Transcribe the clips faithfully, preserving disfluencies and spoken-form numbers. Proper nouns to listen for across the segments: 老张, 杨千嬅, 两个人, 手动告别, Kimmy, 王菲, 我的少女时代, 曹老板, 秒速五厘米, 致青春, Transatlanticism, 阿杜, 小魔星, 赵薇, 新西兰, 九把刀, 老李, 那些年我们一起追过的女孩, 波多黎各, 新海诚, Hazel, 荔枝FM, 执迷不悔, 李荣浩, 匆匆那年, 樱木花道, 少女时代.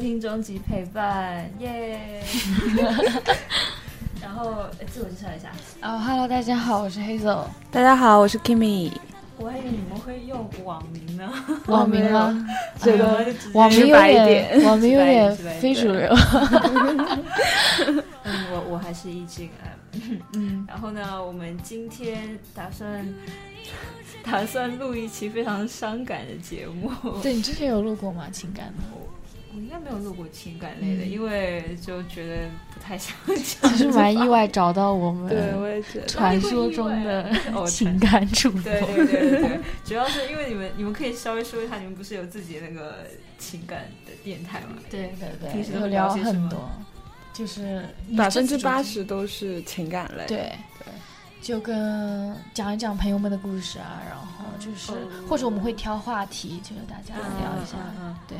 听终极陪伴，耶、yeah! 然后自我介绍一下哦、oh, hello 大家好，我是 Hazel。 大家好，我是 Kimmy。 我还以为你们会用网名呢。网名吗？这个、哎、网名有点网名有点非主流。嗯，我我还是一直嗯，然后呢，我们今天打算打算录一期非常伤感的节目。对，你之前有录过吗？情感的？我应该没有录过情感类的、嗯、因为就觉得不太想讲。其实蛮意外找到我们传说中的情感主播。对对对 对, 对主要是因为你们你们可以稍微说一下，你们不是有自己那个情感的电台吗？对对对，平时都聊很多，就是百分之八十都是情感类。对对，就跟讲一讲朋友们的故事啊，然后就是、嗯、或者我们会挑话题，就是大家聊一下、嗯嗯、对。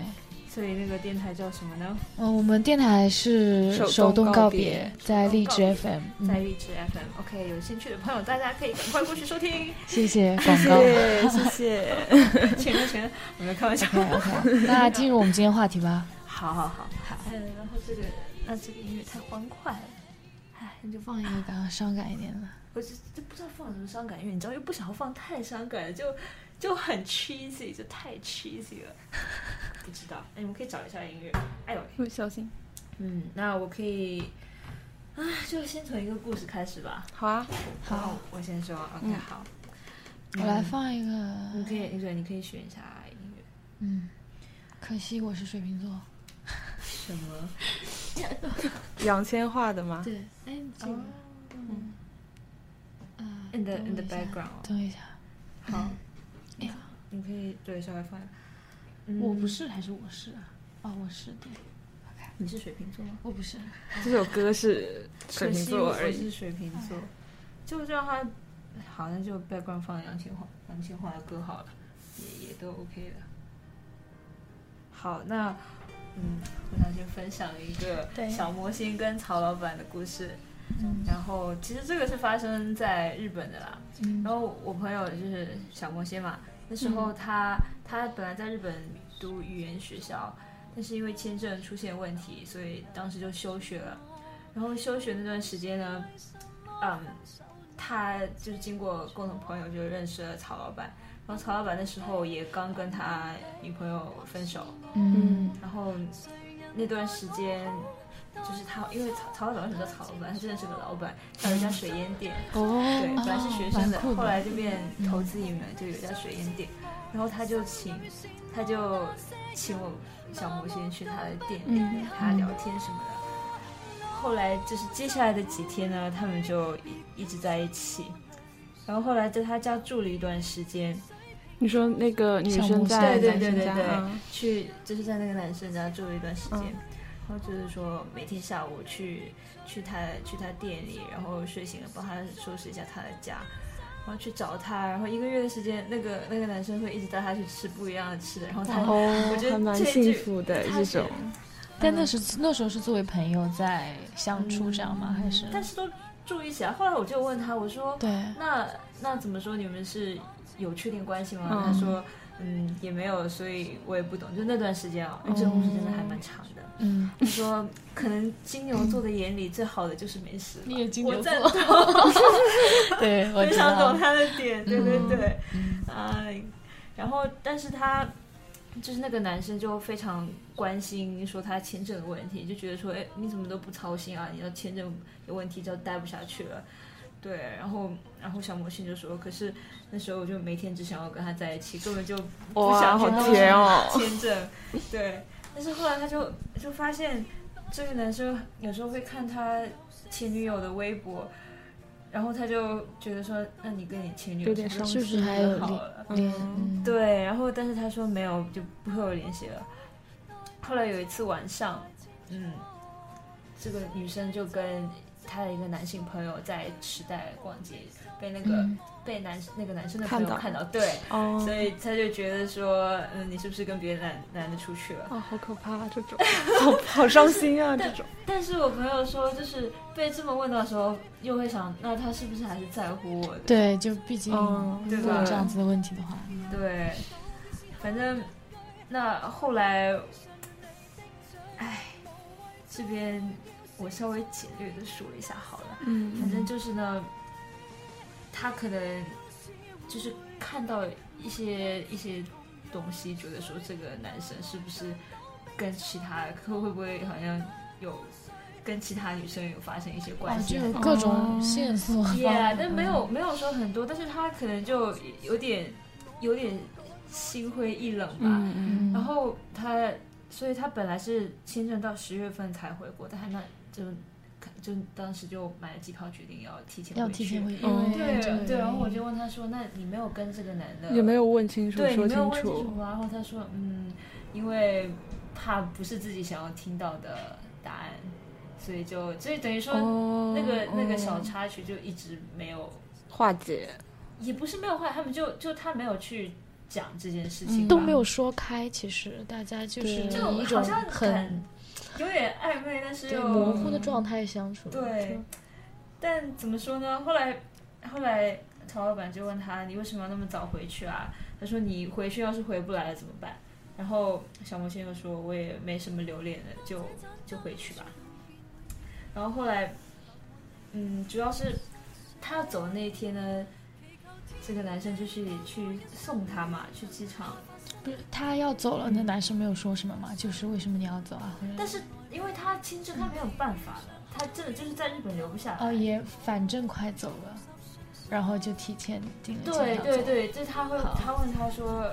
所以那个电台叫什么呢？嗯，我们电台是手动告别，在荔枝 F M， 在荔枝 F M、嗯。OK， 有兴趣的朋友，大家可以赶快过去收听。谢谢广告，谢谢请了请了，我们开玩笑。Okay, okay, 那进入我们今天话题吧。好好好好。嗯，然后这个，那这个音乐太欢快了，哎，你就放一个刚刚伤感一点的。我就就不知道放什么伤感音乐，你知道，又不想要放太伤感了，就就很 cheesy， 就太 cheesy 了。不知道，哎，我们可以找一下音乐。哎呦，我小心。嗯，那我可以，啊，就先从一个故事开始吧。好啊，好，我先说。OK，、嗯、好、嗯，我来放一个。你可以，你可以，你可以选一下音乐。嗯，可惜我是水瓶座。什么？杨千嬅的吗？对，哎，这个， oh, 嗯，啊、uh, ，in the in the background， 等一下。好，哎、嗯，你可以对稍微放一下。嗯、我不是还是我是啊？哦，我是对。Okay, 你是水瓶座吗？我不是。这首歌是水瓶座而已。我是水瓶座，哎、就让他好像就 background 放杨千嬅，杨千嬅的歌好了，也也都 OK 的。好，那嗯，我想先分享一个小魔星跟曹老板的故事。嗯、然后其实这个是发生在日本的啦。嗯、然后我朋友就是小魔星嘛。那时候他、嗯、他本来在日本读语言学校，但是因为签证出现问题，所以当时就休学了。然后休学那段时间呢，嗯，他就是经过共同朋友就认识了曹老板。然后曹老板那时候也刚跟他女朋友分手，嗯，然后那段时间就是他，因为曹曹老板为什么叫曹老板？他真的是个老板，他有一家水烟店。哦，对，本来是学生的，哦、后来就变投资移民、嗯，就有一家水烟店。然后他就请，他就请我小魔仙去他的店里跟他聊天什么的、嗯。后来就是接下来的几天呢，他们就一直在一起。然后后来在他家住了一段时间。你说那个女生在对对对对 对, 对、啊，去就是在那个男生家住了一段时间。嗯，然后就是说每天下午去去他去他店里，然后睡醒了帮他收拾一下他的家，然后去找他，然后一个月的时间，那个那个男生会一直带他去吃不一样的吃的，然后他、哦、我觉得还蛮幸福的这种。但那时、嗯、那时候是作为朋友在相处这样吗？还是？但是都住一起啊。后来我就问他，我说，对，那那怎么说你们是有确定关系吗？嗯、他说，嗯，也没有，所以我也不懂。就那段时间啊，因为这段时间真的还蛮长的。嗯，他说可能金牛座的眼里最好的就是没事。你也金牛座，对，我非常懂他的点，对对对，嗯、啊，然后但是他就是那个男生就非常关心说他签证的问题，就觉得说，哎，你怎么都不操心啊？你要签证有问题就待不下去了。对，然后然后小魔仙就说，可是那时候我就每天只想要跟他在一起，根本就不想去动签证、哦、对。但是后来他就就发现这个男生有时候会看他前女友的微博，然后他就觉得说，那你跟你前女友是不是还有联、嗯、对。然后但是他说没有，就不会有联系了。后来有一次晚上，嗯，这个女生就跟他的一个男性朋友在池袋逛街，被那个、嗯、被男那个男生的朋友看到，看到对、哦，所以他就觉得说，嗯，你是不是跟别的男男的出去了？啊、哦，好可怕、啊、这种，好好伤心啊这种。但是我朋友说，就是被这么问到的时候，又会想，那他是不是还是在乎我的？对，就毕竟如果这样子的问题的话，嗯、对, 对，反正那后来。这边我稍微简略的说一下好了。嗯，反正就是呢，他可能就是看到一些一些东西，觉得说这个男生是不是跟其他会不会好像有跟其他女生有发生一些关系，哦、就各种线索。对、哦 yeah, 嗯，但没有没有说很多，但是他可能就有点有点心灰意冷吧。嗯嗯、然后他，所以他本来是签证到十月份才回国，但他那就就当时就买了机票，决定要提前回去要提前回去。嗯、对 对, 对。然后我就问他说：“那你没有跟这个男的？有没有问清楚？对，说清楚你没有问清楚。”然后他说：“嗯，因为怕不是自己想要听到的答案。”所以就，所以等于说，那个、oh, 那个小插曲就一直没有化解，也不是没有化解，他们就就他没有去讲这件事情、嗯，都没有说开。其实大家就是就好像很有点暧昧，但是又模糊的状态相处。对，但怎么说呢？后来后来，曹老板就问他：“你为什么要那么早回去啊？”他说：“你回去要是回不来了怎么办？”然后小魔仙又说：“我也没什么留恋的，就就回去吧。”然后后来，嗯，主要是他走的那一天呢，这个男生就是去送他嘛，去机场。不是他要走了，那男生没有说什么嘛，就是为什么你要走啊？但是因为他签证，他没有办法了，他真的就是在日本留不下来。哦，也反正快走了，然后就提前订了机票。对对对，就是他会，他问他说，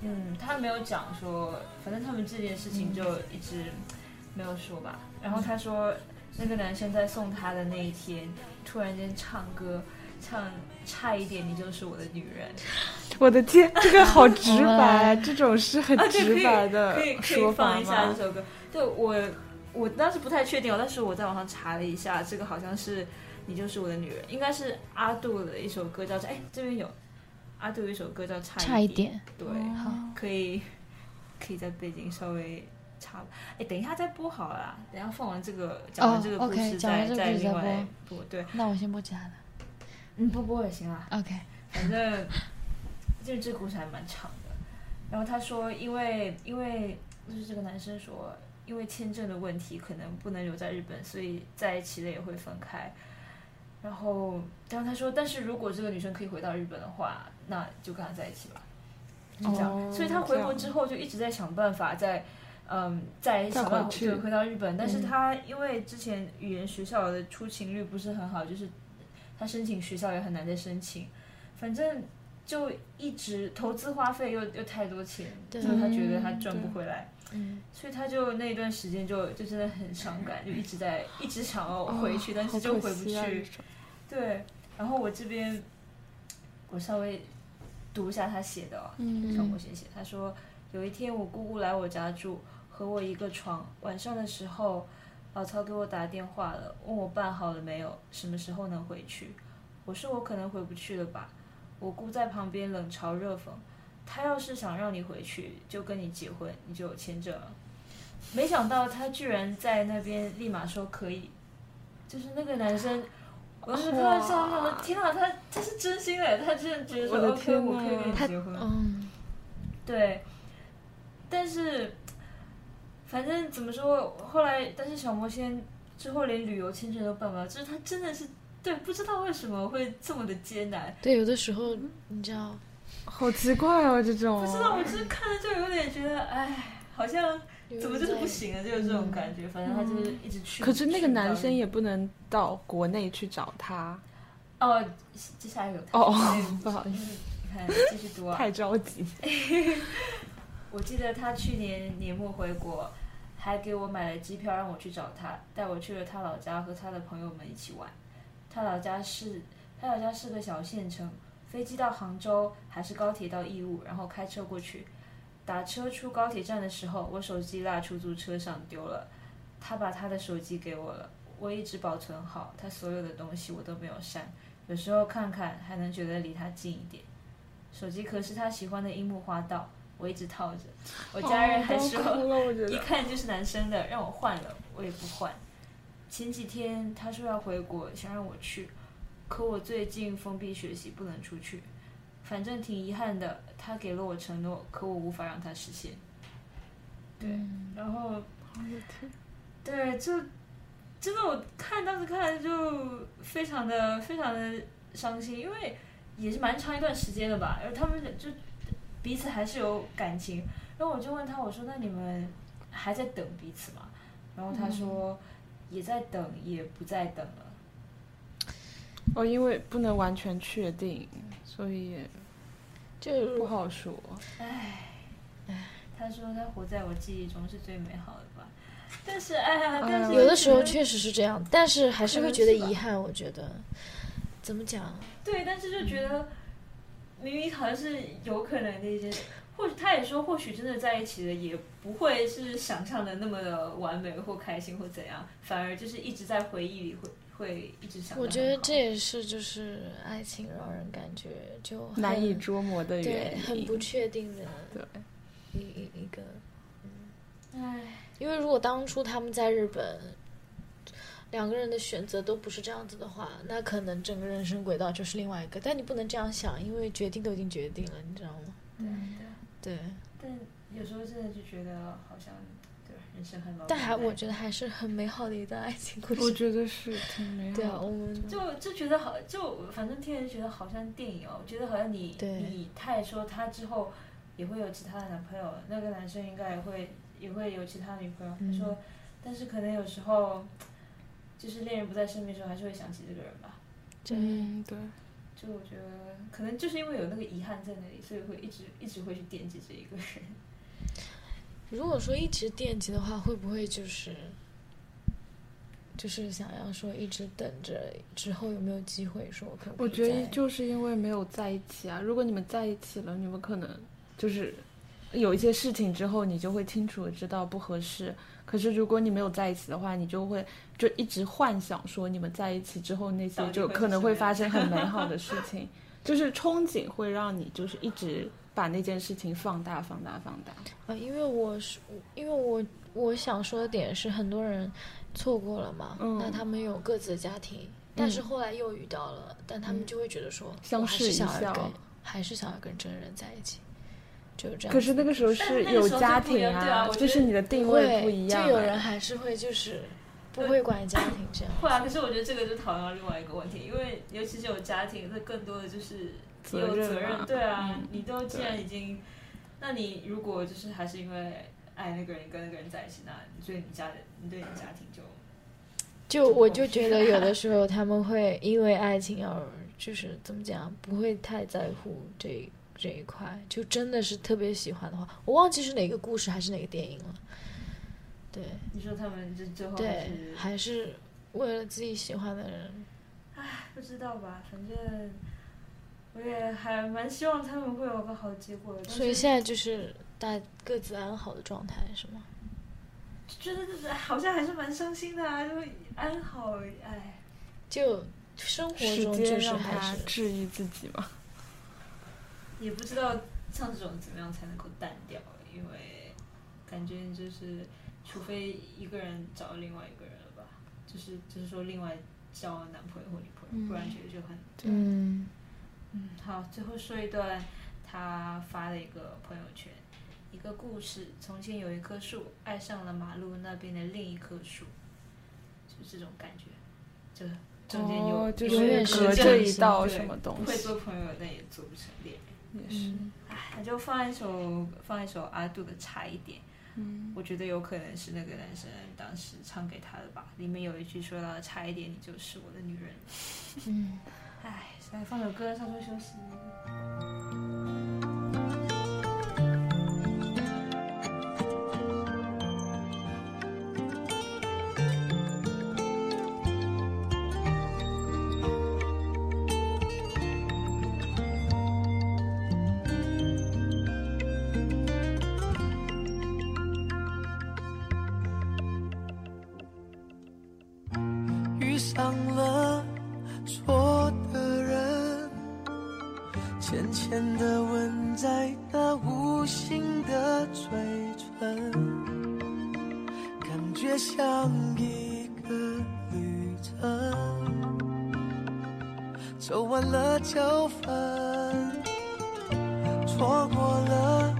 嗯，他没有讲说，反正他们这件事情就一直没有说吧。嗯、然后他说。那个男生在送她的那一天突然间唱歌唱差一点你就是我的女人，我的天，这个好直白这种是很直白的说法吗、啊、可以可以可以放一下这首歌。对，我我当时不太确定，但是我在网上查了一下，这个好像是你就是我的女人，应该是阿杜的一首歌叫，哎，这边有阿杜一首歌叫差一 点, 差一点。对、哦、可以可以在背景稍微差不多，哎，等一下再播好了啦，等一下放完这个，讲完这个故事再、oh, okay, 再另外播。对，那我先播其他的，嗯，不播也行啦。OK， 反正就是这故事还蛮长的。然后他说，因为因为就是这个男生说，因为签证的问题可能不能留在日本，所以在一起了也会分开。然后，然后他说，但是如果这个女生可以回到日本的话，那就跟他在一起吧。就这样， oh, 所以他回国之后就一直在想办法在。嗯，在小曼就回到日本，但是他因为之前语言学校的出勤率不是很好，就是他申请学校也很难再申请，反正就一直投资花费又又太多钱，就他觉得他赚不回来，所以他就那段时间就就真的很伤感，就一直在一直想要回去，但是就回不去、啊、对。然后我这边我稍微读一下他写的、哦、嗯，小莫先写，他说有一天我姑姑来我家住，和我一个床，晚上的时候老曹给我打电话了，问我办好了没有，什么时候能回去。我说我可能回不去了吧。我姑在旁边冷嘲热讽，她要是想让你回去就跟你结婚，你就有签证了。没想到他居然在那边立马说可以，就是那个男生，我是看到照片，我的天啊，他他是真心的，他真的觉得说 OK 我可以跟你结婚。嗯，对。但是反正怎么说，后来但是小魔仙之后连旅游签证都办不了，就是他真的是，对，不知道为什么会这么的艰难。对，有的时候你知道好奇怪哦，这种不知道，我就是看着就有点觉得哎，好像怎么就是不行啊，就有这种感觉、嗯、反正他就是一直去。可是那个男生也不能到国内去找他哦。接下来有他哦，不好意思，你看继续读啊，太着急。我记得他去年年末回国，还给我买了机票让我去找他，带我去了他老家和他的朋友们一起玩。他老家是他老家是个小县城，飞机到杭州还是高铁到义乌，然后开车过去。打车出高铁站的时候，我手机落出租车上丢了，他把他的手机给我了，我一直保存好，他所有的东西我都没有删，有时候看看还能觉得离他近一点。手机壳是他喜欢的樱木花道，我一直套着，我家人还说、哦、一看就是男生的，让我换了，我也不换。前几天他说要回国，想让我去，可我最近封闭学习不能出去，反正挺遗憾的。他给了我承诺，可我无法让他实现。对，嗯、然后对，就真的我看当时看就非常的非常的伤心，因为也是蛮长一段时间的吧，然后他们就彼此还是有感情。然后我就问他，我说那你们还在等彼此吗？然后他说、嗯、也在等，也不在等了。哦，因为不能完全确定，所以就不好说。唉，他说他活在我记忆中是最美好的吧，但是哎呀，但是有的时候确实是这样，但是还是会觉得遗憾。我觉得怎么讲？对，但是就觉得明明好像是有可能的一些，或许他也说，或许真的在一起的也不会是想象的那么的完美或开心或怎样，反而就是一直在回忆里会。会一直想。我觉得这也是就是爱情让人感觉就难以捉摸的原因，对，很不确定的，对，一一一个，嗯，唉，因为如果当初他们在日本，两个人的选择都不是这样子的话，那可能整个人生轨道就是另外一个。但你不能这样想，因为决定都已经决定了，你知道吗？嗯，对，但有时候真的就觉得好像。但还我觉得还是很美好的一段爱情故事，我觉得是挺美好的。对啊，我们就就觉得好，就反正听人觉得好像电影哦，觉得好像你你太说他之后也会有其他的男朋友，那个男生应该也会也会有其他女朋友。他说、嗯，但是可能有时候就是恋人不在身边的时候，还是会想起这个人吧。嗯，对。就我觉得可能就是因为有那个遗憾在那里，所以会一直一直会去惦记这一个人。如果说一直惦记的话，会不会就是就是想要说一直等着之后有没有机会说可不可以？我觉得就是因为没有在一起啊。如果你们在一起了，你们可能就是有一些事情之后你就会清楚的知道不合适，可是如果你没有在一起的话，你就会就一直幻想说你们在一起之后那些就可能会发生很美好的事情就是憧憬会让你就是一直把那件事情放大放大放大啊！因为我是因为我我想说的点是很多人错过了嘛、嗯、那他们有各自的家庭、嗯、但是后来又遇到了，但他们就会觉得说、嗯、相视一笑，还是想要跟真人在一起，就这样。可是那个时候是有家庭啊，就 是,、啊、就是你的定位不一样、啊、就有人还是会就是不会管家庭这样会啊。可是我觉得这个就讨论到另外一个问题，因为尤其是有家庭那更多的就是责任有责任，对啊、嗯、你都既然已经，那你如果就是还是因为爱那个人跟那个人在一起，那你对你家的你对你家庭就就我就觉得有的时候他们会因为爱情而就是怎么讲不会太在乎这这一块，就真的是特别喜欢的话，我忘记是哪个故事还是哪个电影了。对，你说他们就最后还是对还是为了自己喜欢的人，唉，不知道吧，反正我也还蛮希望他们会有个好结果的。所以现在就是大家各自安好的状态是吗？觉得好像还是蛮伤心的啊，就安好，哎，就生活中就是还是治愈自己嘛。也不知道像这种怎么样才能够淡掉，因为感觉就是除非一个人找另外一个人了吧，就是就是说另外交男朋友或女朋友，嗯、不然觉得就很嗯。嗯，好，最后说一段他发的一个朋友圈，一个故事。从前有一棵树爱上了马路那边的另一棵树，就是这种感觉，就中间有、哦、就是隔着一道什么东西。会做朋友，但也做不成恋人。也是，哎、嗯，那就放一首放一首阿杜的《差一点》。嗯，我觉得有可能是那个男生当时唱给他的吧。里面有一句说到"差一点你就是我的女人"。嗯。哎，来放首歌，稍作休息。遇上了错的人，浅浅的吻在那无形的嘴唇，感觉像一个旅程，走完了纠纷，错过了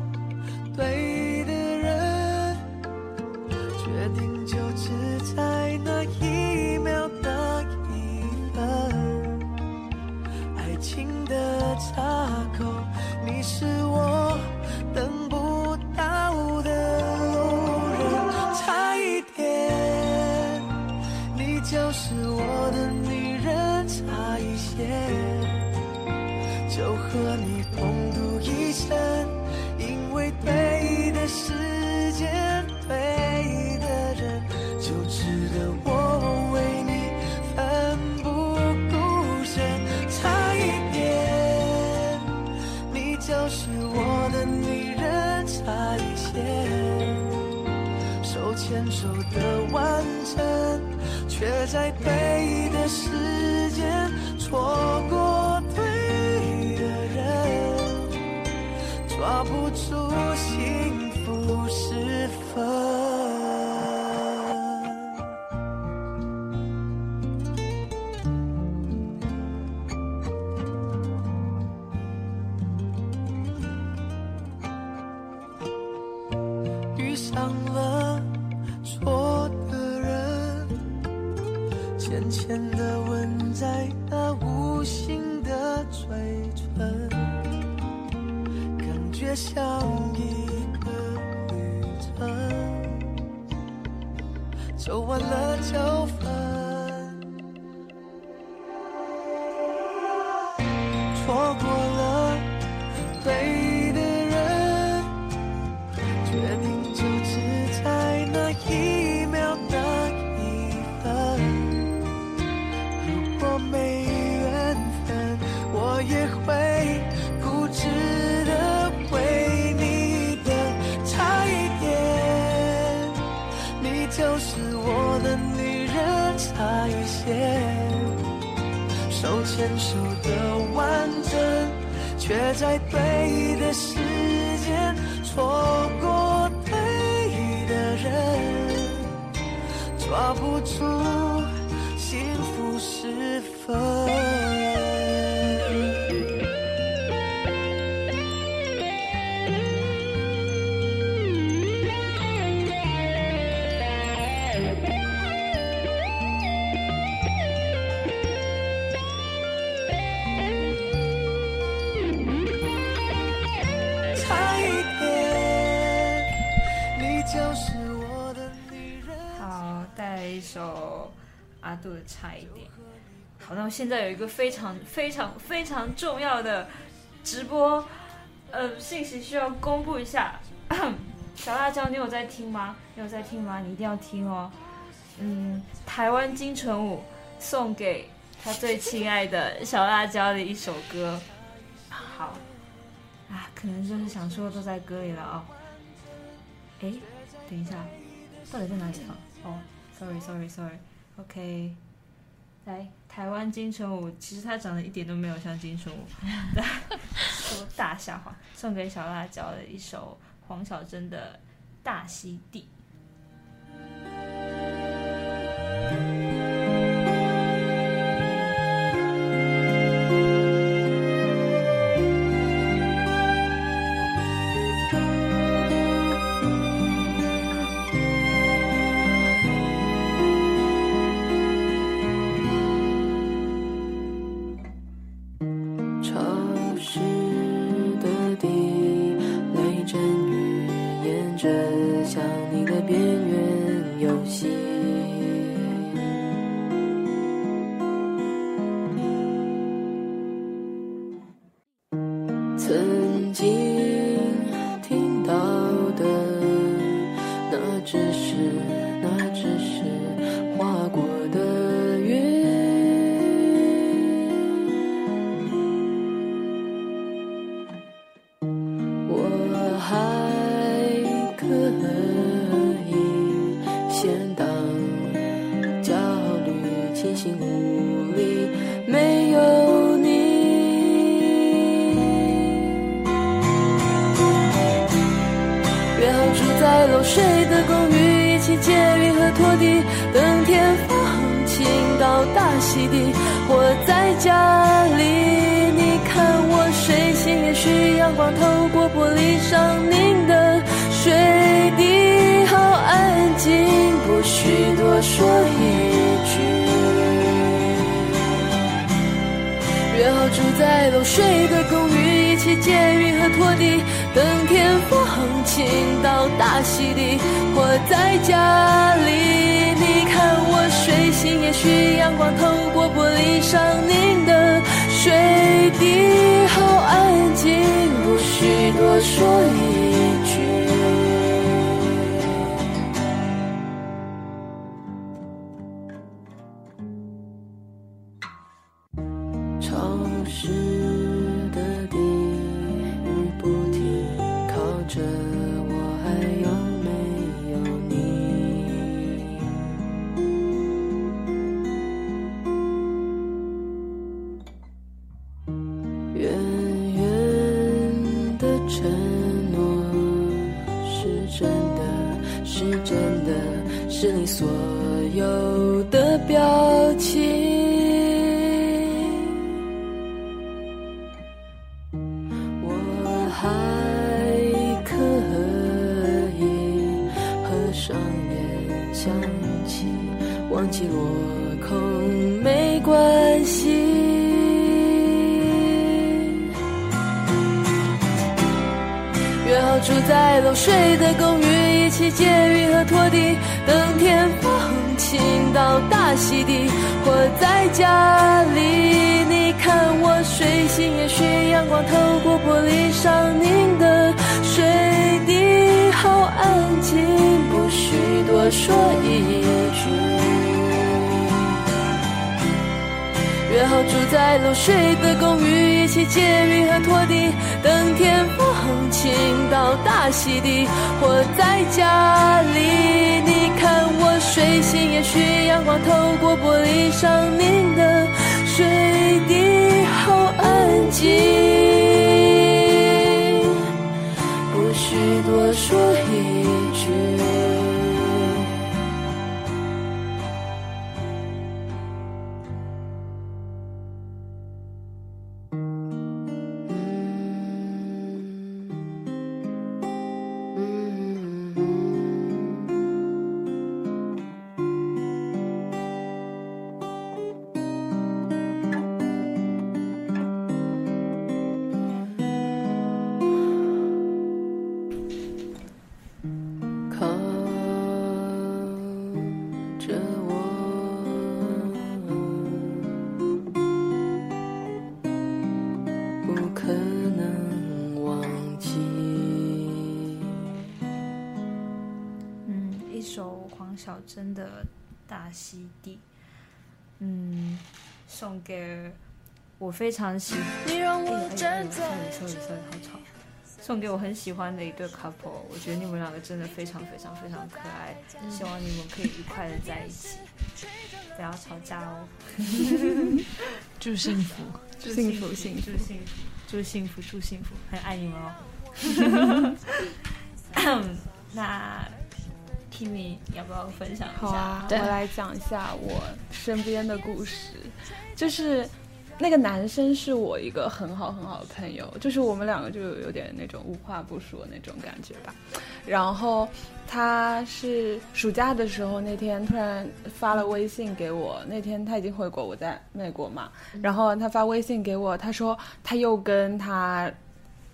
对的人，决定情就只在那一秒那一分，爱情的岔口，你是我等不到的路人，差一点，你就是我的女人，差一些，就和你共度一生，因为对的时间，对的人，就值得我为你奋不顾身。差一点，你就是我的女人，差一些，手牵手的完整，却在对的时间错过对的人，抓不住幸福时分。遇上了错的人，浅浅的吻在那无形的嘴唇，感觉像一走完了就分，错过了对的人，决定就只在那一秒那一分，如果没缘分，我也会固执的为你等。差一点，你就是我的女人，差一些，手牵手的完整，却在对的时间错过对的人，抓不住幸福时分。阿杜的差一点。好，那我现在有一个非常非常非常重要的直播呃信息需要公布一下。小辣椒，你有在听吗？你有在听吗？你一定要听哦。嗯，台湾金城武送给他最亲爱的小辣椒的一首歌。好啊，可能就是想说都在歌里了哦。哎，等一下，到底在哪里放？哦 ，sorry sorry sorry。OK， 来，台湾金城武，其实他长得一点都没有像金城武，说大下话，送给小辣椒的一首黄小珍的《大溪地》。透过玻璃上凝的水滴，好安静。不需多说一句。约好住在漏水的公寓，一起借雨和拖地，等天风倾倒大溪地，或在家里你看我睡醒，也许阳光透过玻璃上凝的水滴，好安静，不需多说一句。真的大溪地，嗯，送给我非常喜欢，你让我站在这里，好吵，送给我很喜欢的一对 couple， 我觉得你们两个真的非常非常非常可爱，嗯、希望你们可以愉快的在一起，不要吵架哦。祝幸福，祝幸福，幸福，祝幸福，祝幸福，祝幸福，很爱你们哦。那。Kimmy， 要不要分享一下？好啊，我来讲一下我身边的故事。就是那个男生是我一个很好很好的朋友，就是我们两个就有点那种无话不说那种感觉吧。然后他是暑假的时候那天突然发了微信给我，那天他已经回国，我在美国嘛。然后他发微信给我，他说他又跟他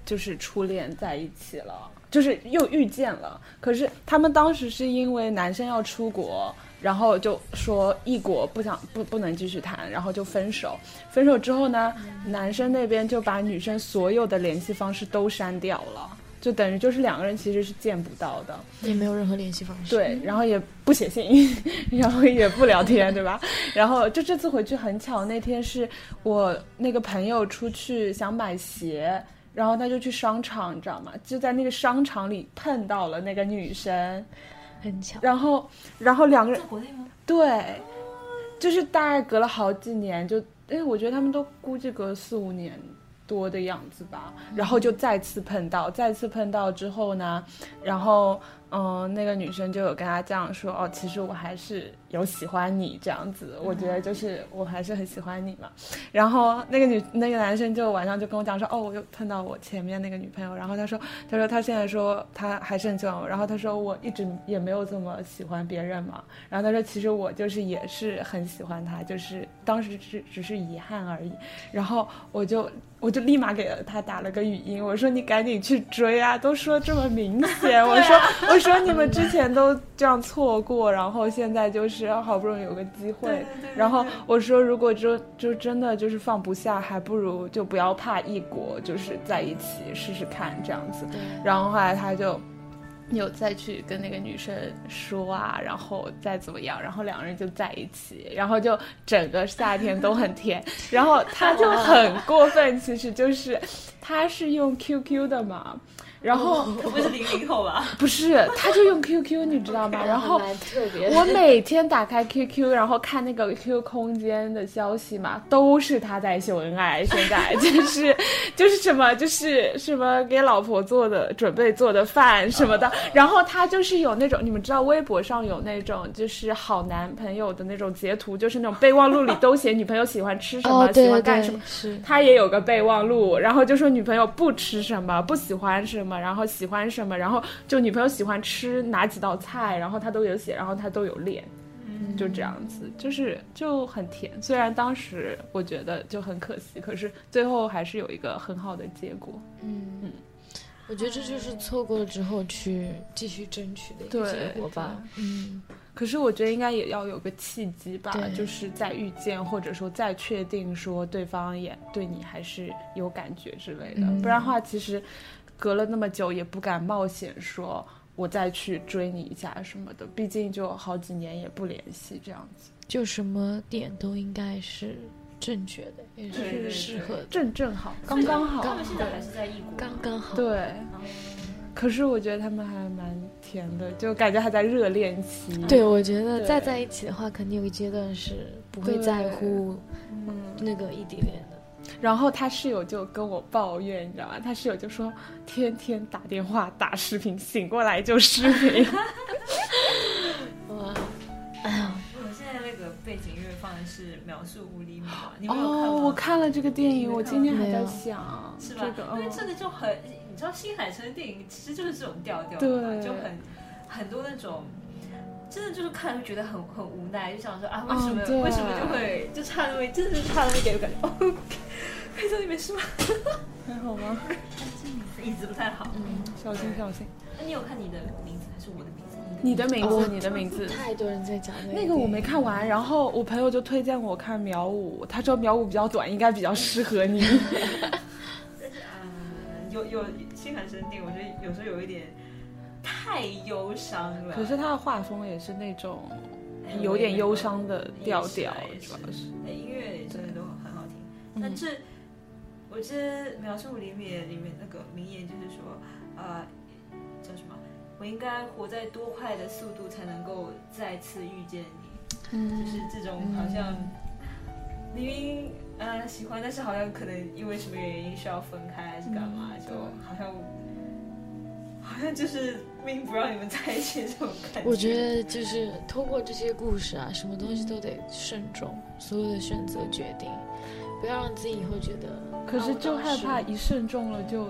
就是初恋在一起了。就是又遇见了，可是他们当时是因为男生要出国，然后就说异国不想不不能继续谈，然后就分手。分手之后呢，男生那边就把女生所有的联系方式都删掉了，就等于就是两个人其实是见不到的，也没有任何联系方式。对，然后也不写信，然后也不聊天，对吧？然后就这次回去很巧，那天是我那个朋友出去想买鞋。然后他就去商场，你知道吗？就在那个商场里碰到了那个女生，很巧。然后，然后两个人在国内吗？对，就是大概隔了好几年，就哎，我觉得他们都估计隔四五年多的样子吧。然后就再次碰到，再次碰到之后呢，然后嗯，那个女生就有跟他这样说，哦，其实我还是有喜欢你这样子，我觉得就是我还是很喜欢你嘛。然后那个女那个男生就晚上就跟我讲说，哦，我又碰到我前面那个女朋友，然后他说他说他现在说他还是很喜欢我，然后他说我一直也没有这么喜欢别人嘛，然后他说其实我就是也是很喜欢他，就是当时只只是遗憾而已。然后我就我就立马给他打了个语音，我说你赶紧去追啊，都说这么明显，我说、啊、我说你们之前都这样错过，然后现在就是好不容易有个机会，对对对对，然后我说如果就就真的就是放不下，还不如就不要怕异国，就是在一起试试看这样子。然后后来他就有再去跟那个女生说啊，然后再怎么样，然后两人就在一起，然后就整个夏天都很甜。然后他就很过分，其实就是他是用 Q Q 的嘛，然后他不是零零后吧？不是，他就用 Q Q， 你知道吗？然后我每天打开 Q Q， 然后看那个 Q Q 空间的消息嘛，都是他在秀恩爱。现在就是就是什么就是什么给老婆做的准备做的饭什么的。然后他就是有那种，你们知道微博上有那种就是好男朋友的那种截图，就是那种备忘录里都写女朋友喜欢吃什么、哦、喜欢干什么，他也有个备忘录，然后就说女朋友不吃什么不喜欢什么，然后喜欢什么，然后就女朋友喜欢吃哪几道菜，然后他都有写，然后他都有练，就这样子，就是就很甜。虽然当时我觉得就很可惜，可是最后还是有一个很好的结果。嗯嗯，我觉得这就是错过了之后去继续争取的一个结果吧。嗯，可是我觉得应该也要有个契机吧，就是再遇见，或者说再确定说对方也对你还是有感觉之类的、嗯、不然的话其实隔了那么久也不敢冒险说我再去追你一下什么的，毕竟就好几年也不联系这样子。就什么点都应该是正确的，也是适合的，正正好，刚刚好。他们现在还是在异国，刚刚好。对、嗯，可是我觉得他们还蛮甜的，就感觉还在热恋期。对，我觉得再在一起的话，肯定有一阶段是不会在乎那个异地恋的。然后他室友就跟我抱怨，你知道吗？他室友就说天天打电话打视频，醒过来就视频。哇，哎呀！我现在那个背景音乐放的是描述无厘米，你没有看吗？哦，我看了这个电影，我今天还在想，是吧？这个、因为这个就很，你知道新海诚的电影其实就是这种调调嘛，就很很多那种。真的就是看了觉得很很无奈，就想说啊，为什么、oh, 为什么就会就差那么真的就差那么一点，感觉哦，可以在那边是吗？还好吗？椅子不太好，嗯，小心小心。那你有看你的名字还是我的名字？你的名字，哦、你的名字。太多人在讲那个。那个我没看完，然后我朋友就推荐我看苗舞，他说苗舞比较短，应该比较适合你。但是啊、呃，有有新海诚电影，我觉得有时候有一点。太忧伤了，可是他的画风也是那种有点忧伤的调调，主要是音乐真的都很好听。但是、嗯、我记得《描述五厘米》里面那个名言就是说，呃，叫什么？我应该活在多快的速度才能够再次遇见你？嗯、就是这种好像明明呃喜欢，但是好像可能因为什么原因需要分开，还是干嘛？嗯、就好像。好像就是命不让你们在一起这种感觉。我觉得就是通过这些故事啊，什么东西都得慎重，所有的选择决定，不要让自己以后觉得。可是就害怕一慎重了就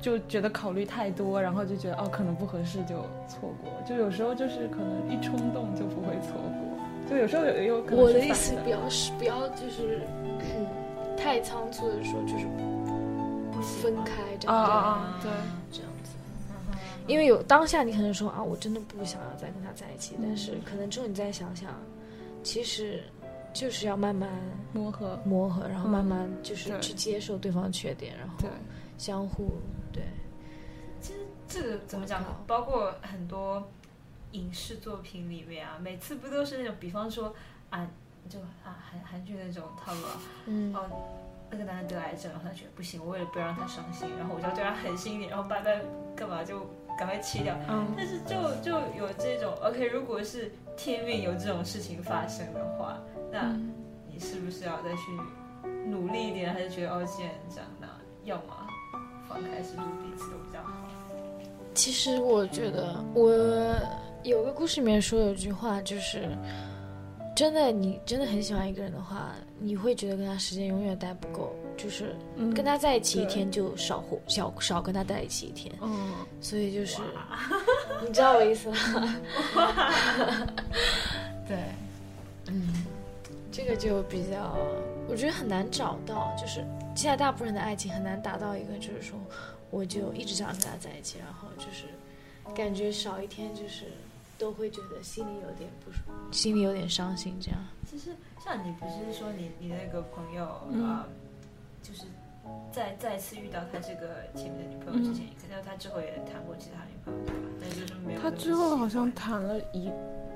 就觉得考虑太多，然后就觉得哦可能不合适就错过，就有时候就是可能一冲动就不会错过，就有时候有有可能。我的意思不要不要就是太仓促的说就是不分开这样啊啊对这样。因为有当下你可能说啊我真的不想要再跟他在一起、嗯、但是可能之后你再想想其实就是要慢慢磨合磨合然后慢慢就是去接受对方的缺点、嗯、然后相互 对, 对其实这个怎么讲包括很多影视作品里面啊每次不都是那种比方说啊就啊韩韩剧那种套路嗯哦那个男的得癌症他觉得不行我为了不让他伤心然后我就要对他狠心一点然后拜拜干嘛就赶快切掉、嗯、但是就就有这种 OK 如果是天命有这种事情发生的话那你是不是要再去努力一点还是觉得哦既然这样那要么放开是不是彼此都比较好其实我觉得我有个故事里面说有句话，就是真的你真的很喜欢一个人的话，你会觉得跟他时间永远待不够，就是跟他在一起一天就少活、嗯、少少跟他在一起一天，嗯，所以就是你知道我意思吗？对，嗯，这个就比较我觉得很难找到，就是现在大部分人的爱情很难达到一个就是说我就一直想跟他在一起，然后就是感觉少一天就是都会觉得心里有点不舒服，心里有点伤心这样。其实像你不是说你你那个朋友啊、嗯呃，就是在再次遇到他这个前面的女朋友之前，可、嗯、能他之后也谈过其他女朋友吧？但就是没有。他之后好像谈了一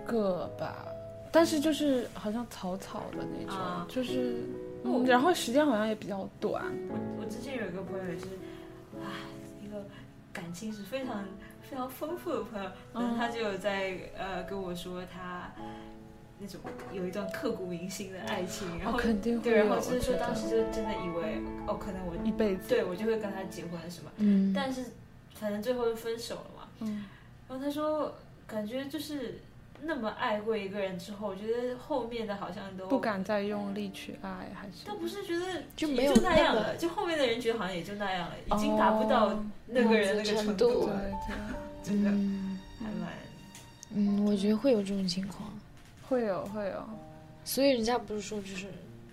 个吧，但是就是好像草草的那种，嗯、就是、嗯、然后时间好像也比较短。我我之前有一个朋友也是，啊，一个感情是非常。非常丰富的朋友，然后他就有在、嗯、呃跟我说他那种有一段刻骨铭心的爱情，然后、哦、肯定会对，然后就是说当时就真的以为哦，可能我一辈子对我就会跟他结婚什么，嗯，但是反正最后就分手了嘛，嗯，然后他说感觉就是那么爱过一个人之后，我觉得后面的好像都不敢再用力去爱，还是但不是觉得就没有那样了，就后面的人觉得好像也就那样了，已经达不到那个人那个程度了，真的还蛮嗯，我觉得会有这种情况，会有会有，所以人家不是说就是，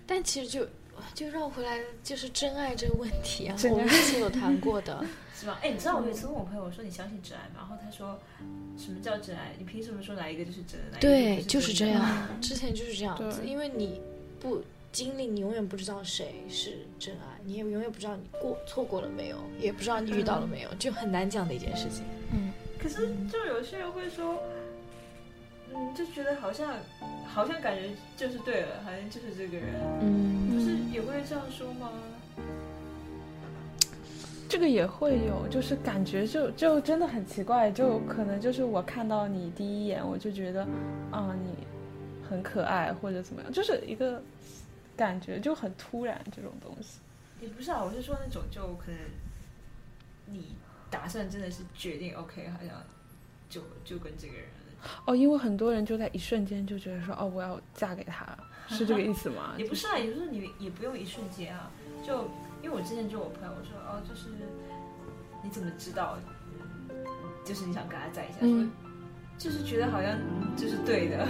但其实就就绕回来就是真爱这个问题啊，我们之前有谈过的。是吧？哎，你知道我有一次问我朋友，我说你相信真爱吗？然后他说，什么叫真爱？你凭什么说哪一个就是真爱？对，就是这样。之前就是这样子，因为你不经历，你永远不知道谁是真爱，你也永远不知道你过错过了没有，也不知道你遇到了没有，就很难讲的一件事情。嗯。可是，就有些人会说，嗯，就觉得好像，好像感觉就是对了，好像就是这个人。嗯。不是也会这样说吗？这个也会有，就是感觉就就真的很奇怪，就可能就是我看到你第一眼我就觉得啊你很可爱或者怎么样，就是一个感觉就很突然这种东西。也不是啊，我是说那种就可能你打算真的是决定 OK 好像就就跟这个人哦，因为很多人就在一瞬间就觉得说哦我要嫁给他，是这个意思吗？也不是啊，也就是你也不用一瞬间啊，就因为我之前就我朋友说哦，就是你怎么知道，就是你想跟他在一起，嗯，就是觉得好像就是对的。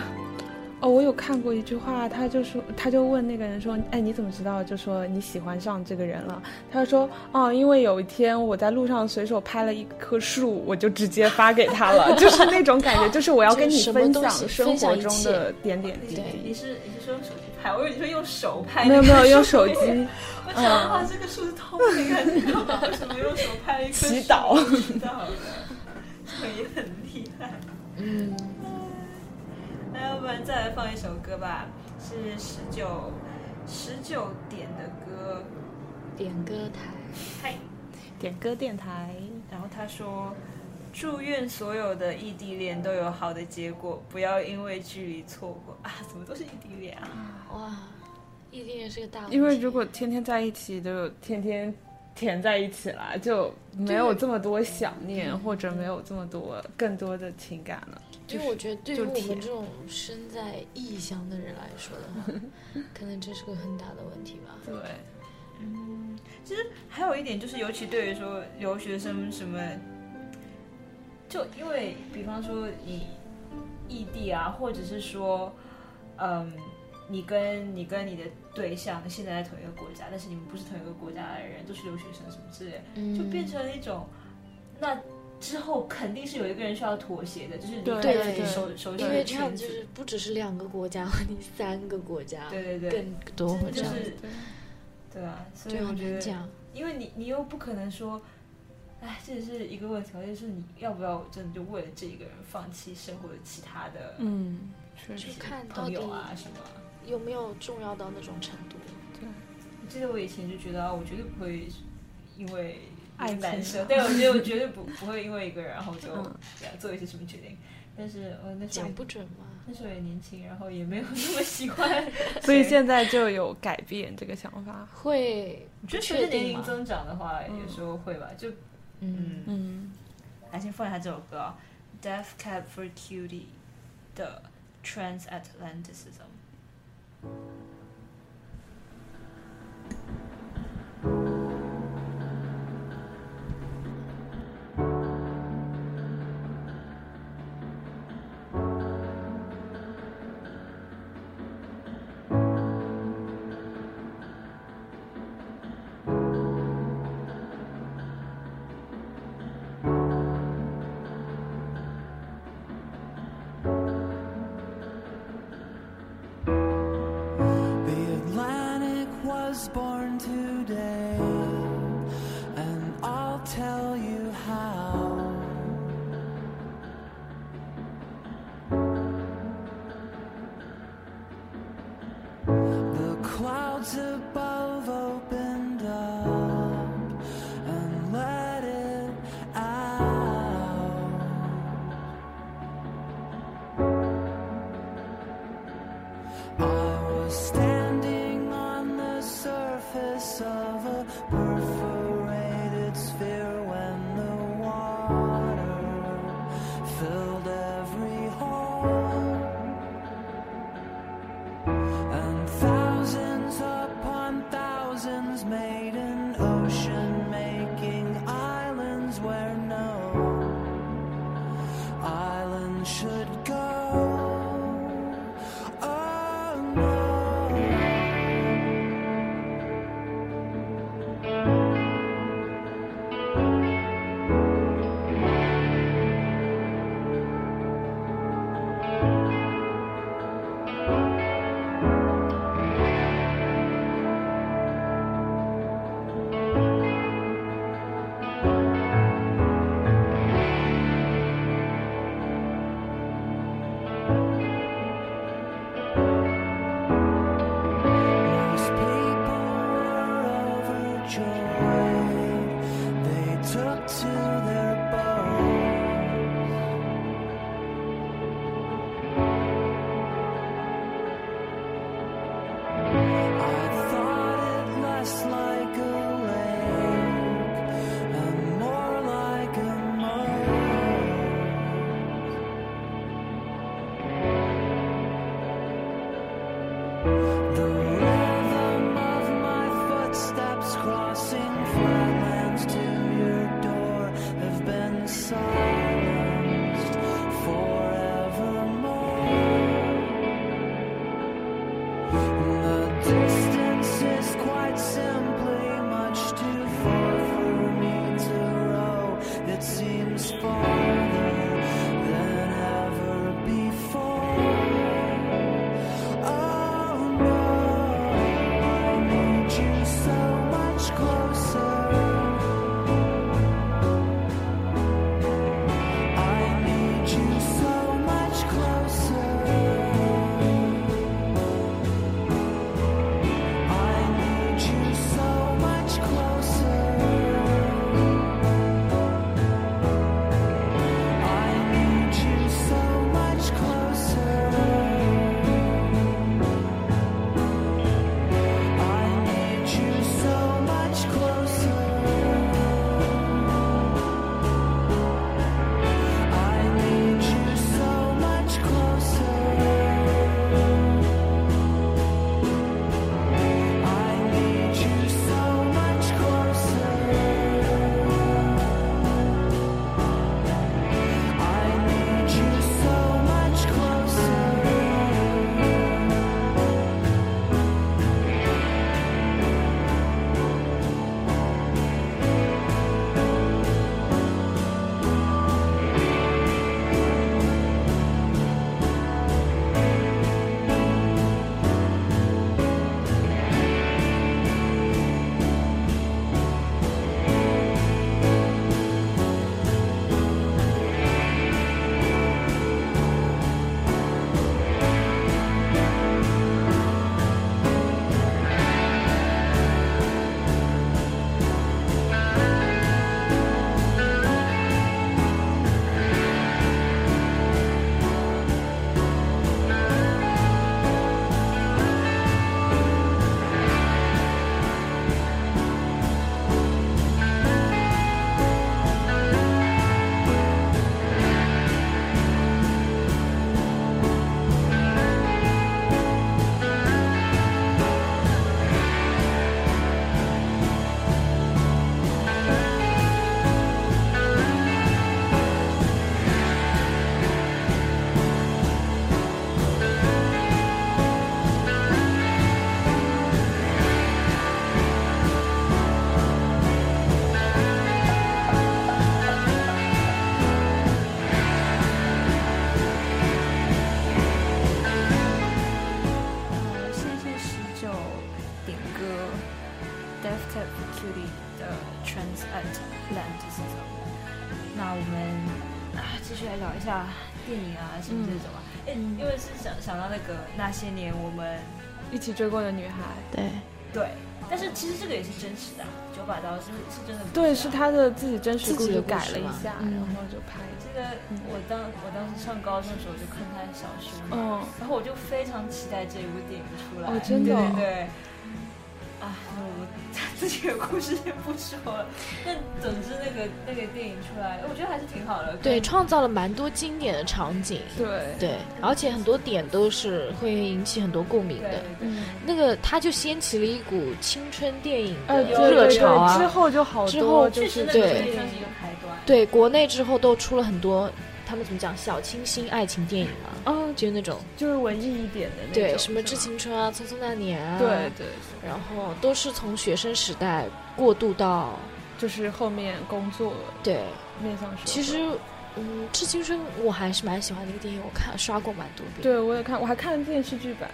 哦，我有看过一句话，他就说他就问那个人说，哎，你怎么知道？就说你喜欢上这个人了。他说哦，因为有一天我在路上随手拍了一棵树，我就直接发给他了，就是那种感觉，就是我要跟你分享生活中的点点滴滴。你是你是说手机拍？我以为你说用手拍。没有没有，用手机。我想啊、嗯，这个树是透明的，你知道吗？为什么用手拍一棵树？祈祷，祈祷了，这也很厉害。嗯，那要不然再来放一首歌吧，是十九十九点的歌，点歌台，嗨，点歌电台。然后他说，祝愿所有的异地恋都有好的结果，不要因为距离错过啊！怎么都是异地恋啊？哇！异地恋是个大问题，因为如果天天在一起就天天填在一起了，就没有这么多想念，或者没有这么多更多的情感了。因为我觉得对于我们这种身在异乡的人来说的话，可能这是个很大的问题吧。对，嗯，其实还有一点就是，尤其对于说留学生什么，就因为比方说你异地啊，或者是说，嗯。你跟你跟你的对象现在在同一个国家，但是你们不是同一个国家的人，都是留学生什么之类的，嗯，就变成了一种，那之后肯定是有一个人需要妥协的，就是对对对，熟熟悉的圈子，因为这样就是不只是两个国家，你三个国家，对对对，更多国家，就是，对啊，所以我觉得，因为你你又不可能说。哎，这也是一个问题，就是你要不要真的就为了这一个人放弃生活的其他的，嗯，去看到底什么有没有重要到那种程度？对，我记得我以前就觉得啊，我绝对不会因为爱男生，对，我觉得我绝对不不会因为一个人然后就做一些什么决定。但是我那时候讲不准嘛，那时候也年轻，然后也没有那么喜欢，所以现在就有改变这个想法。会，我觉得随着年龄增长的话，有时候会吧，就。嗯嗯，来先放一下这首歌、哦、Death Cab for Cutie 的 Transatlanticism。Cutie 的 Transatlanticism。那我们啊，继续来聊一下电影啊，什么这种啊。哎、嗯，因为是想想到那个那些年我们一起追过的女孩。对对，但是其实这个也是真实的、啊，九把刀是是真的。对，是他的自己真实故事改了一下，然后就拍。这个我当我当时上高中的时候就看他的小说，嗯，然后我就非常期待这一部电影出来。哦，真的、哦。对对对。啊，我自己的故事就不说了。但总之，那个那个电影出来，我觉得还是挺好的。对，创造了蛮多经典的场景。对对，而且很多点都是会引起很多共鸣的。对对对嗯、那个，它就掀起了一股青春电影的热潮啊！呃、对对对之后就好多，之后就是对对，国内之后都出了很多。他们怎么讲小清新爱情电影嘛、啊？哦，就是那种就是文艺一点的那种，对，什么《致青春》啊，《匆匆那年》啊，对对，然后都是从学生时代过渡到就是后面工作，对，面向社会。其实，嗯，《致青春》我还是蛮喜欢那个电影，我看刷过蛮多遍。对，我也看，我还看了电视剧版，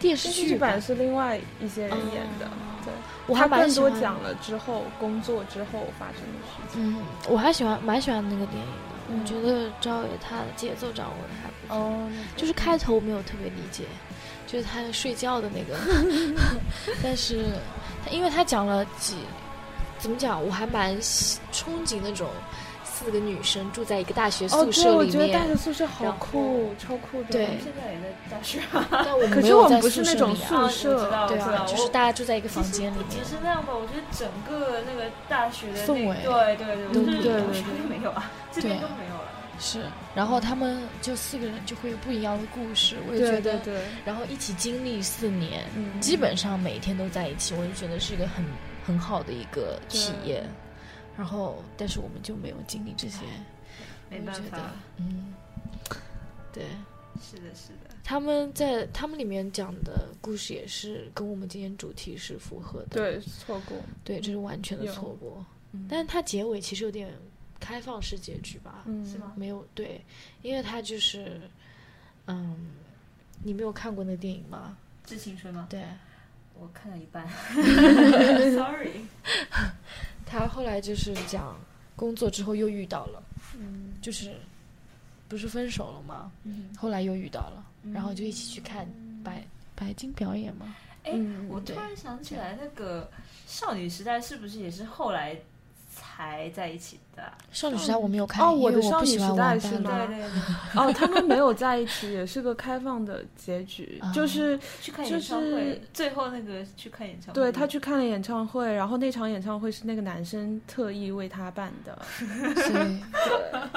电视剧版是另外一些人演的。嗯对我还蛮喜欢他更多讲了之后工作之后发生的事情。嗯，我还喜欢蛮喜欢那个电影的。嗯、我觉得赵也他的节奏掌握的还不错。哦，就是开头我没有特别理解，就是他睡觉的那个，但是他因为他讲了几，怎么讲，我还蛮憧憬那种。四个女生住在一个大学宿舍里面，哦，对，我觉得大学宿舍好酷，超酷的。对，现在也在大学，但我们没有在宿舍里面。啊，对啊，就是大家住在一个房间里面。其实那样吧，我觉得整个那个大学的氛围，对对对，都对对对，没有啊，这边都没有了。是，然后他们就四个人就会有不一样的故事，我也觉得。对对对。然后一起经历四年，基本上每天都在一起，我就觉得是一个很很好的一个体验。然后但是我们就没有经历这些，没办法。嗯，对，是的是的，他们在他们里面讲的故事也是跟我们今天主题是符合的。对，错过，对，这是完全的错过。嗯，但是它结尾其实有点开放式结局吧。嗯，是吗？没有，对，因为它就是嗯，你没有看过那个电影吗？致青春吗？对，我看了一半。sorry 他后来就是讲工作之后又遇到了，嗯，就是不是分手了吗？嗯，后来又遇到了，嗯，然后就一起去看白白金表演嘛。哎，嗯，我突然想起来，那个少女时代是不是也是后来才在一起的？啊，少女时代我没有看。哦，我的少女时代是吗？对对对。哦，他们没有在一起，也是个开放的结局，就是去看演唱会，就是，最后那个去看演唱会。对，他去看了演唱会，然后那场演唱会是那个男生特意为他办的，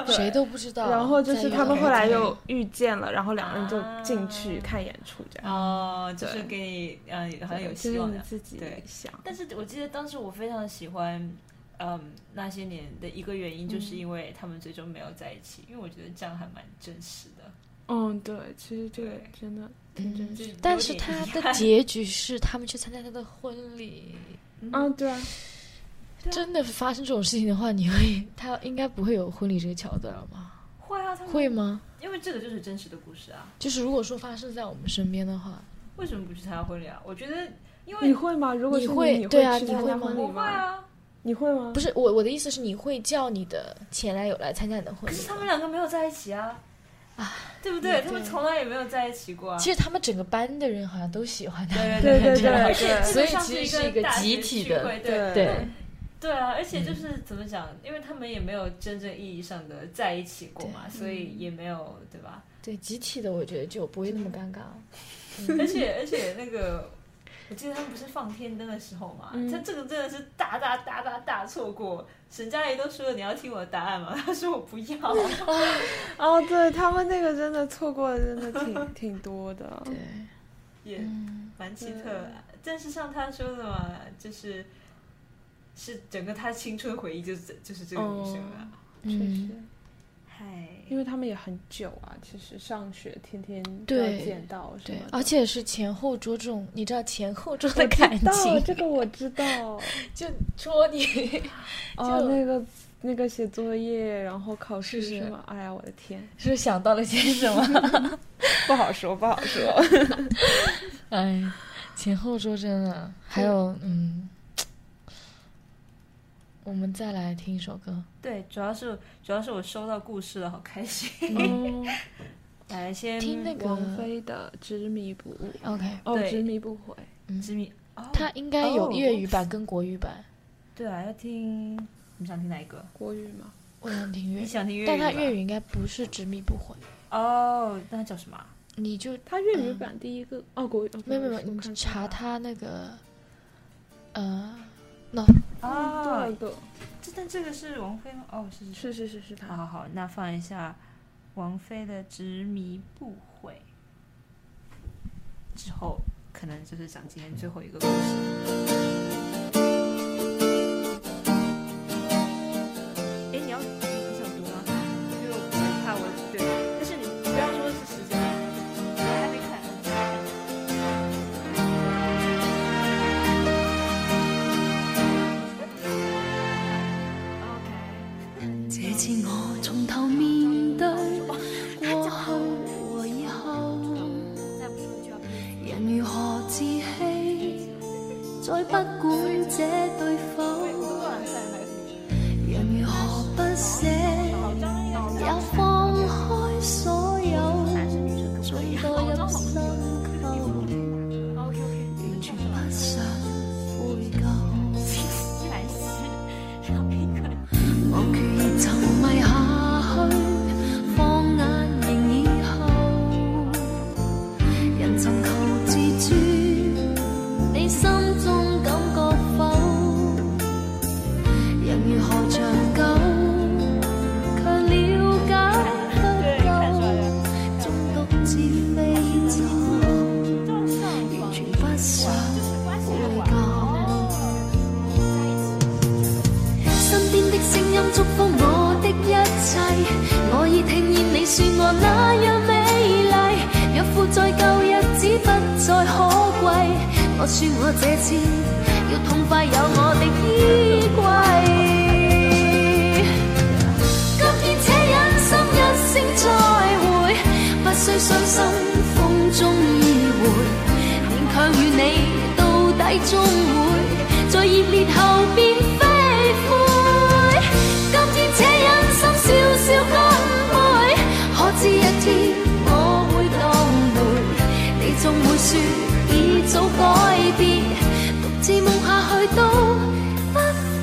谁都不知道。然后就是他们后来又遇见了，然后两个人就进去看演出这样。哦，就是给你，嗯，好像有希望的，就是，自己想。但是我记得当时我非常喜欢。嗯，um, ，那些年的一个原因就是因为他们最终没有在一起，嗯，因为我觉得这样还蛮真实的。嗯，对，其实这个真的挺真实的，嗯，但是他的结局是他们去参加他的婚礼。嗯，啊，对啊，真的发生这种事情的话，你会他应该不会有婚礼这个桥段吗？会啊，他会吗？因为这个就是真实的故事啊。就是如果说发生在我们身边的话，为什么不去参加婚礼啊？我觉得，因为你会吗？如果是你，你会，你会去参加婚礼吗？我会啊。你会吗？不是我，我的意思是你会叫你的前男友来参加你的婚礼。可是他们两个没有在一起啊，啊，对不对？对，他们从来也没有在一起过啊。其实他们整个班的人好像都喜欢他们，对对对对对，所以其实是一个集体的，对对 对, 对, 对啊。而且就是，嗯，怎么讲？因为他们也没有真正意义上的在一起过嘛，所以也没有，对吧？对，集体的我觉得就不会那么尴尬。嗯，而且而且那个。我记得他们不是放天灯的时候嘛，嗯，他这个真的是大大大大大错过。沈佳宜都说了你要听我的答案嘛，他说我不要。哦，对，他们那个真的错过的真的挺挺多的，对，也，嗯，蛮奇特的。但是像他说的嘛，就是是整个他青春回忆就是就是这个女生了，确实。嗨，因为他们也很久啊，其实上学天天都见到什么的，对，而且是前后桌这种，你知道前后桌的感情，这个我知道，就戳你，哦，就那个那个写作业，然后考试什么，是是哎呀，我的天，是不是想到了些什么？不好说，不好说。哎，前后桌真的，还有嗯，我们再来听一首歌。对，主要是主要是我收到故事了，好开心。哦、来先听那个王菲的《执迷不悟》。OK， 哦，《执迷不悔》嗯。执迷，它、哦、应该有粤语版跟国语版。哦、对啊，要听你想听哪一个？国语吗？我想听粤语。你想听粤语？但它粤语应该不是《执迷不悔》。哦，那它叫什么？你就它粤语版第一个、嗯、哦，国语。没有没有，你查它那个，呃。No. 啊，对的，这但这个是王菲吗？哦，是是是是是她。好好好，那放一下王菲的《执迷不悔》，之后可能就是讲今天最后一个故事。哎，你要你想读吗？因为我怕我对，但是你不要说是时间，我还没看。这次我从头面对过后和以后，人如何自欺，再不管这对否，人如何不舍，也放开所有，醉到入深溝，完全不想悔疚。沉迷下去，放眼凝以後，人尋求自主，你心中感覺否？人如何長久，卻了解不夠，中毒至飛走，完全不想。聲音祝福我的一切，我已聽見你說我那樣美麗，若負再舊日子不再可貴，我說我這次要痛快有我的衣櫃，今天且忍心一聲再會，不需傷心風中意會，勉強與你到底終會在熱烈後變飛灰，且忍心笑笑乾杯，可知一天我會當回，你總會說已早改變，獨自夢下去都不悔。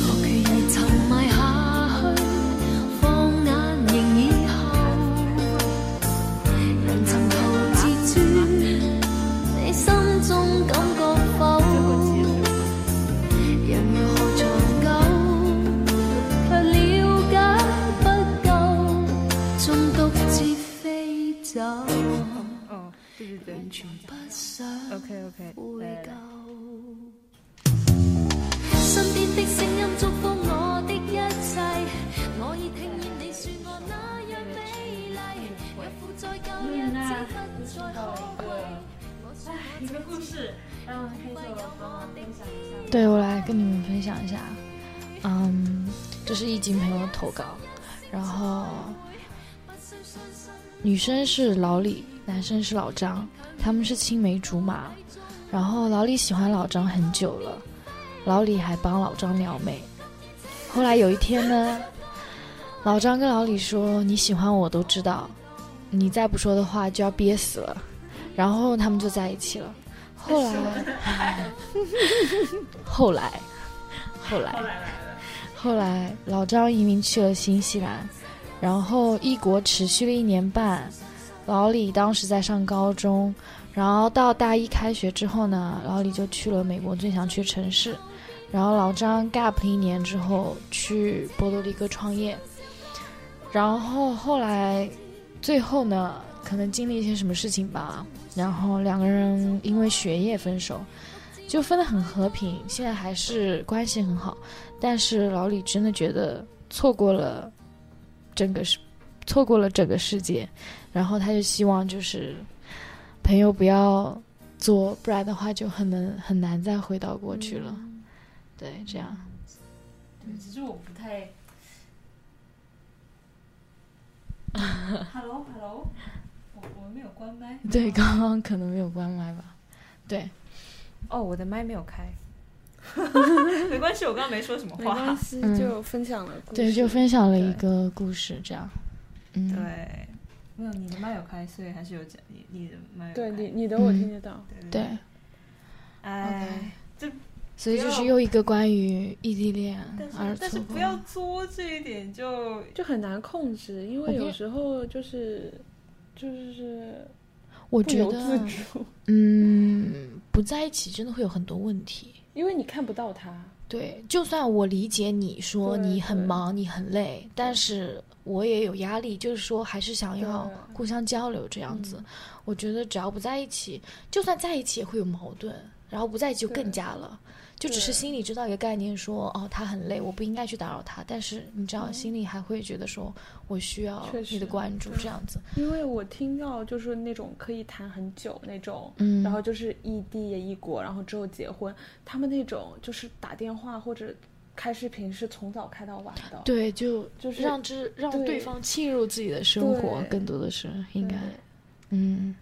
我決意沉迷下。哦，对对对，完全不想。OK OK， 来来。身邊的聲音祝福我的一切，我已聽見你說我那樣美麗，若負再舊日子不再可貴。哎，一個故事，讓我黑手幫我分享一下。對，我來跟你們分享一下。嗯，這是一集朋友投稿，然後。女生是老李，男生是老张，他们是青梅竹马。然后老李喜欢老张很久了，老李还帮老张撩妹。后来有一天呢，老张跟老李说：“你喜欢我都知道，你再不说的话就要憋死了。”然后他们就在一起了。后来，后来，后来，后来，老张移民去了新西兰。然后异国持续了一年半，老李当时在上高中，然后到大一开学之后呢，老李就去了美国最想去城市，然后老张 gap 了一年之后去波多黎各创业，然后后来最后呢，可能经历一些什么事情吧，然后两个人因为学业分手，就分得很和平，现在还是关系很好，但是老李真的觉得错过了整个错过了整个世界，然后他就希望就是朋友不要做，不然的话就很难很难再回到过去了。对，这样对，只是我不太。Hello Hello， 我我没有关麦。对，刚刚可能没有关麦吧。对。哦，我的麦没有开。没关系，我刚刚没说什么话。没关系，就分享了故事。嗯、对，就分享了一个故事，这样。嗯，对。没有，你的麦有开，所以还是有讲你你的麦有开。对，你你的我听得到。嗯、对。哎，这。所以就是又一个关于异地恋，但是但是不要作这一点就就很难控制，因为有时候就是就是我觉得嗯不在一起真的会有很多问题，因为你看不到他。对，就算我理解你说你很忙你很累，但是我也有压力，就是说还是想要互相交流这样子。我觉得只要不在一起，就算在一起也会有矛盾，然后不在一起就更加了，就只是心里知道一个概念说，哦，他很累，我不应该去打扰他，但是你知道、嗯、心里还会觉得说我需要你的关注这样子。因为我听到就是那种可以谈很久那种、嗯、然后就是异地也异国然后之后结婚，他们那种就是打电话或者开视频是从早开到晚的。对，就就是让之让对方进入自己的生活，更多的是应该嗯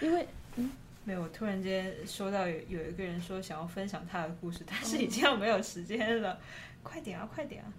因为嗯没有，我突然间收到有有一个人说想要分享他的故事，但是已经没有时间了，哦、快点啊，快点啊！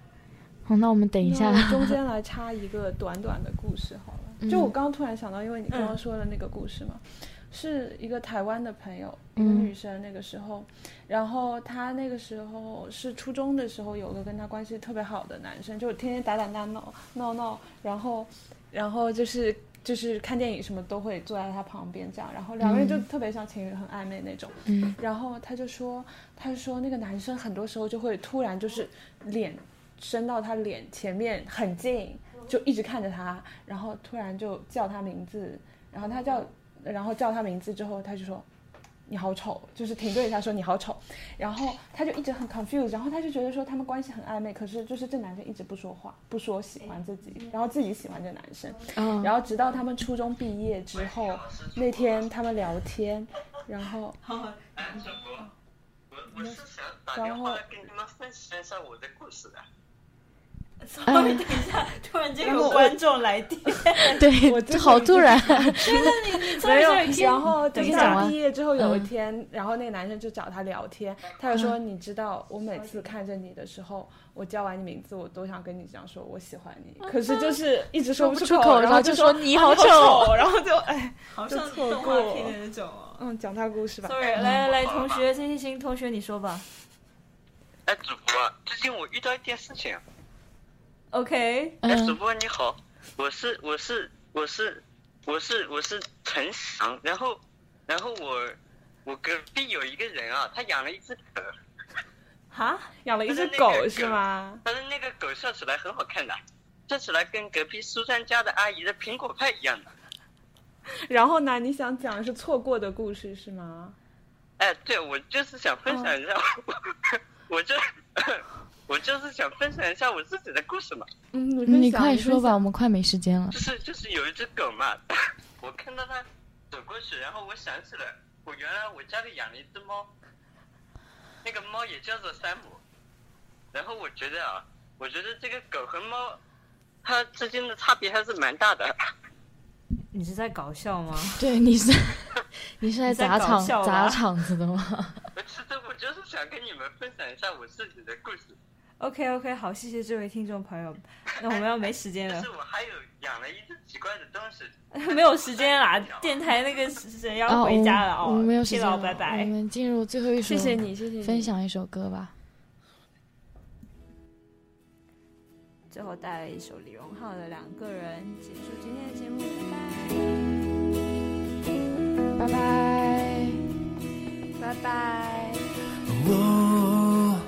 好，那我们等一下，中间来插一个短短的故事好了。嗯、就我刚刚突然想到，因为你刚刚说的那个故事嘛，嗯、是一个台湾的朋友，一个女生，那个时候，嗯、然后她那个时候是初中的时候，有个跟她关系特别好的男生，就天天打打闹闹闹闹，然后，然后就是。就是看电影什么都会坐在他旁边这样，然后两个人就特别像情侣，很暧昧那种。嗯，然后他就说，他说那个男生很多时候就会突然就是脸伸到他脸前面很近，就一直看着他，然后突然就叫他名字，然后他叫，然后叫他名字之后，他就说你好丑，就是停顿一下说你好丑，然后他就一直很 confused， 然后他就觉得说他们关系很暧昧，可是就是这男生一直不说话，不说喜欢自己，然后自己喜欢这男生，嗯、然后直到他们初中毕业之后，那天他们聊天，然后，嗯、我是想打电话给你们分享一下我的故事的。稍微等一下，突然间有观众来电，对，我好突然。真的，你你没有。然后等一下，毕业之后有一天，然后那个男生就找他聊天，他就说：“你知道，我每次看着你的时候，我叫完你名字，我都想跟你讲，说我喜欢你，可是就是一直说不出口，然后就说你好丑，然后就哎，好像错过片的那种。嗯，讲他故事吧。Sorry， 来来来，同学，星星星，同学你说吧。哎，主播，最近我遇到一件事情。OK， 哎，主播你好，我是我是我是我是我是陈翔，然后然后我我隔壁有一个人啊，他养了一只狗，哈，养了一只狗是吗？但是那个狗笑起来很好看的，笑起来跟隔壁苏珊家的阿姨的苹果派一样的。然后呢，你想讲是错过的故事是吗？哎，对，我就是想分享一下，哦、我这。我就是想分享一下我自己的故事嘛。嗯，你快说吧，我们快没时间了。就是就是有一只狗嘛，我看到它走过去，然后我想起来，我原来我家里养了一只猫，那个猫也叫做山姆。然后我觉得啊，我觉得这个狗和猫，它之间的差别还是蛮大的。你是在搞笑吗？对，你是你是在砸场砸场子的吗？其实我就是想跟你们分享一下我自己的故事。OK OK， 好，谢谢这位听众朋友。那我们要没时间了。但是我还有养了一只奇怪的东西。没有时间啦，电台那个人要回家了哦。我们没有时间了，拜拜。我们进入最后一首，谢谢你，谢谢你。分享一首歌吧。最后带来一首李荣浩的《两个人》，结束今天的节目，拜拜，拜拜，拜拜。我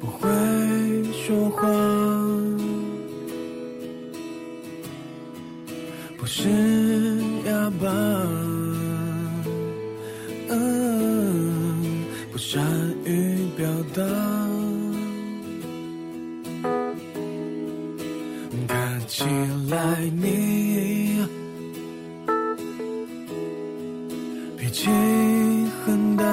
不会说话，不是哑巴，嗯，不善于表达。起来你，脾气很大，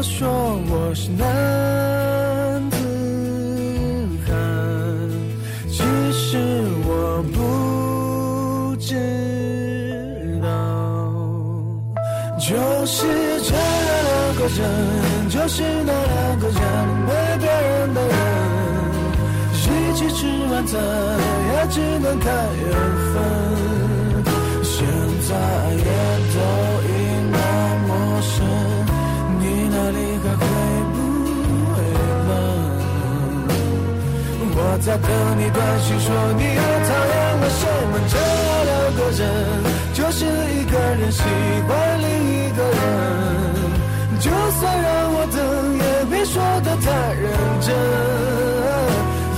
要说我是男子汉，其实我不知道，就是这两个人，就是那两个人，没别人的人，一起吃晚餐，也只能看缘分，现在也都已陌生，你哪里还会不会冷？我在等你关心，说你又讨厌了什么？这两个人就是一个人喜欢另一个人，就算让我等，也别说得太认真。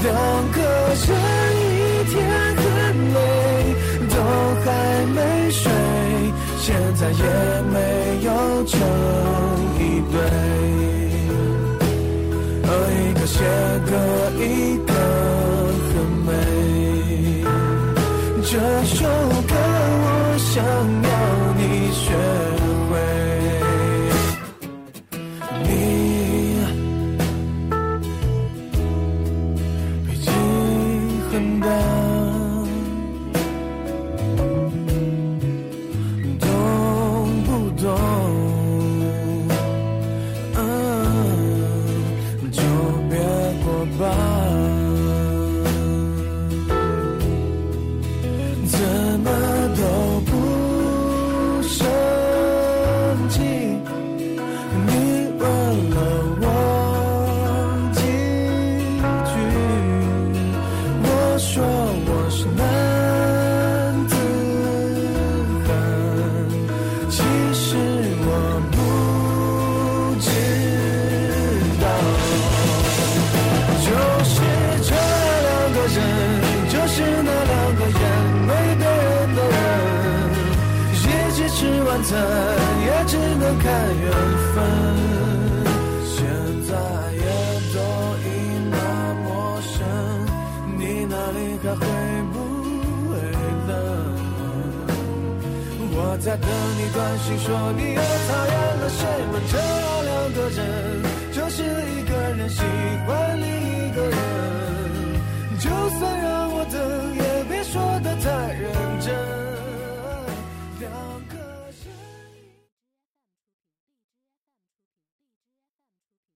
两个人一天很累，都还没睡。现在也没有成一对，而一个写歌，一个很美。这首歌我想要你学会，你毕竟很大。也只能看缘分，现在也都已那陌生，你哪里还会不会冷？我在等你关心，说你又讨厌了谁？我这两个人就是一个人喜欢另一个人，就算让我等。